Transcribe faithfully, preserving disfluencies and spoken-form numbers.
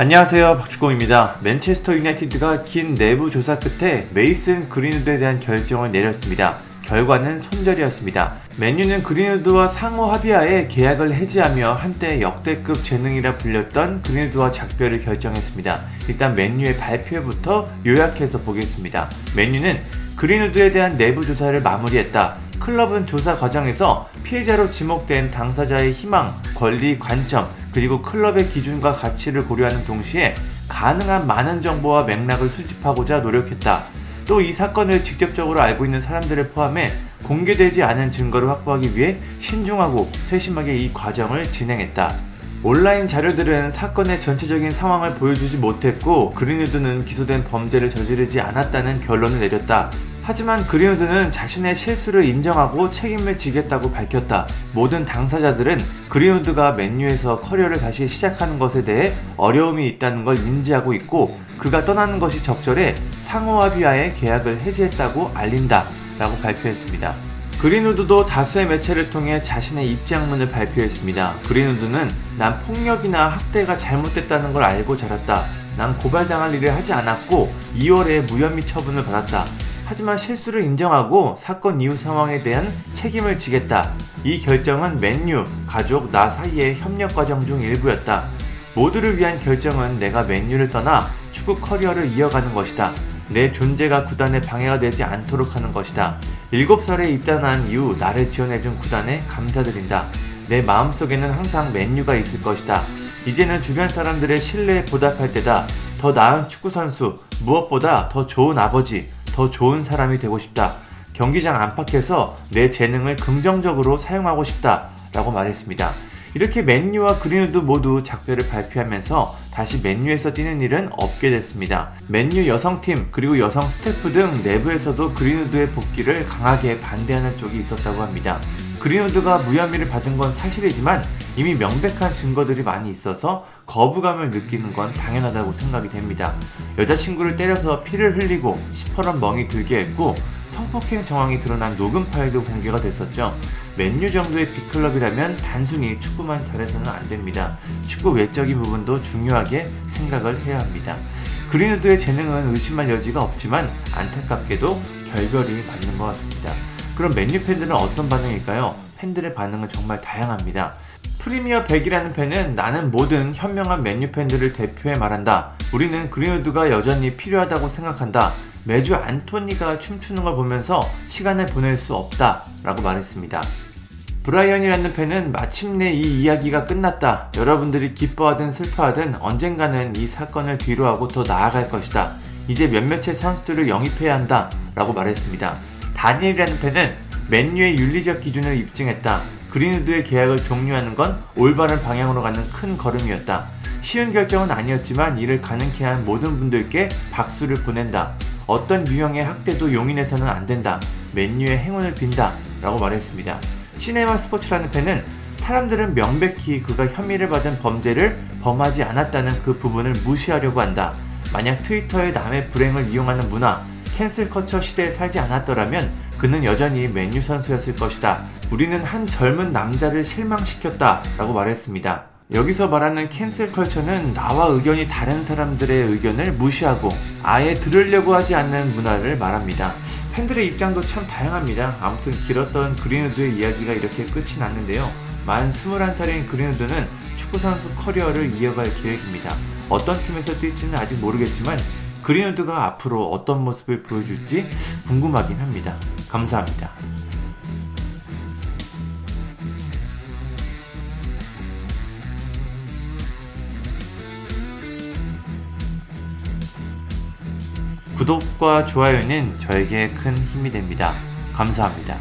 안녕하세요, 박주공입니다. 맨체스터 유나이티드가 긴 내부 조사 끝에 메이슨 그린우드에 대한 결정을 내렸습니다. 결과는 손절이었습니다. 맨유는 그린우드와 상호 합의하에 계약을 해지하며 한때 역대급 재능이라 불렸던 그린우드와 작별을 결정했습니다. 일단 맨유의 발표부터 요약해서 보겠습니다. 맨유는 그린우드에 대한 내부 조사를 마무리했다. 클럽은 조사 과정에서 피해자로 지목된 당사자의 희망, 권리, 관점, 그리고 클럽의 기준과 가치를 고려하는 동시에 가능한 많은 정보와 맥락을 수집하고자 노력했다. 또 이 사건을 직접적으로 알고 있는 사람들을 포함해 공개되지 않은 증거를 확보하기 위해 신중하고 세심하게 이 과정을 진행했다. 온라인 자료들은 사건의 전체적인 상황을 보여주지 못했고 그린우드는 기소된 범죄를 저지르지 않았다는 결론을 내렸다. 하지만 그린우드는 자신의 실수를 인정하고 책임을 지겠다고 밝혔다. 모든 당사자들은 그린우드가 맨유에서 커리어를 다시 시작하는 것에 대해 어려움이 있다는 걸 인지하고 있고 그가 떠나는 것이 적절해 상호 합의하에 계약을 해지했다고 알린다 라고 발표했습니다. 그린우드도 다수의 매체를 통해 자신의 입장문을 발표했습니다. 그린우드는 난 폭력이나 학대가 잘못됐다는 걸 알고 자랐다. 난 고발당할 일을 하지 않았고 이월에 무혐의 처분을 받았다. 하지만 실수를 인정하고 사건 이후 상황에 대한 책임을 지겠다. 이 결정은 맨유, 가족, 나 사이의 협력 과정 중 일부였다. 모두를 위한 결정은 내가 맨유를 떠나 축구 커리어를 이어가는 것이다. 내 존재가 구단에 방해가 되지 않도록 하는 것이다. 일곱 살에 입단한 이후 나를 지원해준 구단에 감사드린다. 내 마음속에는 항상 맨유가 있을 것이다. 이제는 주변 사람들의 신뢰에 보답할 때다. 더 나은 축구선수, 무엇보다 더 좋은 아버지, 더 좋은 사람이 되고 싶다. 경기장 안팎에서 내 재능을 긍정적으로 사용하고 싶다 라고 말했습니다. 이렇게 맨유와 그린우드 모두 작별을 발표하면서 다시 맨유에서 뛰는 일은 없게 됐습니다. 맨유 여성팀 그리고 여성 스태프 등 내부에서도 그린우드의 복귀를 강하게 반대하는 쪽이 있었다고 합니다. 그린우드가 무혐의를 받은 건 사실이지만 이미 명백한 증거들이 많이 있어서 거부감을 느끼는 건 당연하다고 생각이 됩니다. 여자친구를 때려서 피를 흘리고 시퍼런 멍이 들게 했고 성폭행 정황이 드러난 녹음 파일도 공개가 됐었죠. 맨유 정도의 빅클럽이라면 단순히 축구만 잘해서는 안 됩니다. 축구 외적인 부분도 중요하게 생각을 해야 합니다. 그린우드의 재능은 의심할 여지가 없지만 안타깝게도 결별이 맞는 것 같습니다. 그럼 맨유 팬들은 어떤 반응일까요? 팬들의 반응은 정말 다양합니다. 프리미어 백이라는 팬은 나는 모든 현명한 맨유 팬들을 대표해 말한다. 우리는 그린우드가 여전히 필요하다고 생각한다. 매주 안토니가 춤추는 걸 보면서 시간을 보낼 수 없다 라고 말했습니다. 브라이언이라는 팬은 마침내 이 이야기가 끝났다. 여러분들이 기뻐하든 슬퍼하든 언젠가는 이 사건을 뒤로하고 더 나아갈 것이다. 이제 몇몇의 선수들을 영입해야 한다 라고 말했습니다. 다니엘이라는 팬은 맨유의 윤리적 기준을 입증했다. 그린우드의 계약을 종료하는 건 올바른 방향으로 가는 큰 걸음이었다. 쉬운 결정은 아니었지만 이를 가능케 한 모든 분들께 박수를 보낸다. 어떤 유형의 학대도 용인해서는 안 된다. 맨유의 행운을 빈다 라고 말했습니다. 시네마 스포츠라는 팬은 사람들은 명백히 그가 혐의를 받은 범죄를 범하지 않았다는 그 부분을 무시하려고 한다. 만약 트위터에 남의 불행을 이용하는 문화, 캔슬 커처 시대에 살지 않았더라면 그는 여전히 맨유 선수였을 것이다. 우리는 한 젊은 남자를 실망시켰다 라고 말했습니다. 여기서 말하는 캔슬 커처는 나와 의견이 다른 사람들의 의견을 무시하고 아예 들으려고 하지 않는 문화를 말합니다. 팬들의 입장도 참 다양합니다. 아무튼 길었던 그린우드의 이야기가 이렇게 끝이 났는데요. 만 스물한 살인 그린우드는 축구선수 커리어를 이어갈 계획입니다. 어떤 팀에서 뛸지는 아직 모르겠지만 그린우드가 앞으로 어떤 모습을 보여줄지 궁금하긴 합니다. 감사합니다. 구독과 좋아요는 저에게 큰 힘이 됩니다. 감사합니다.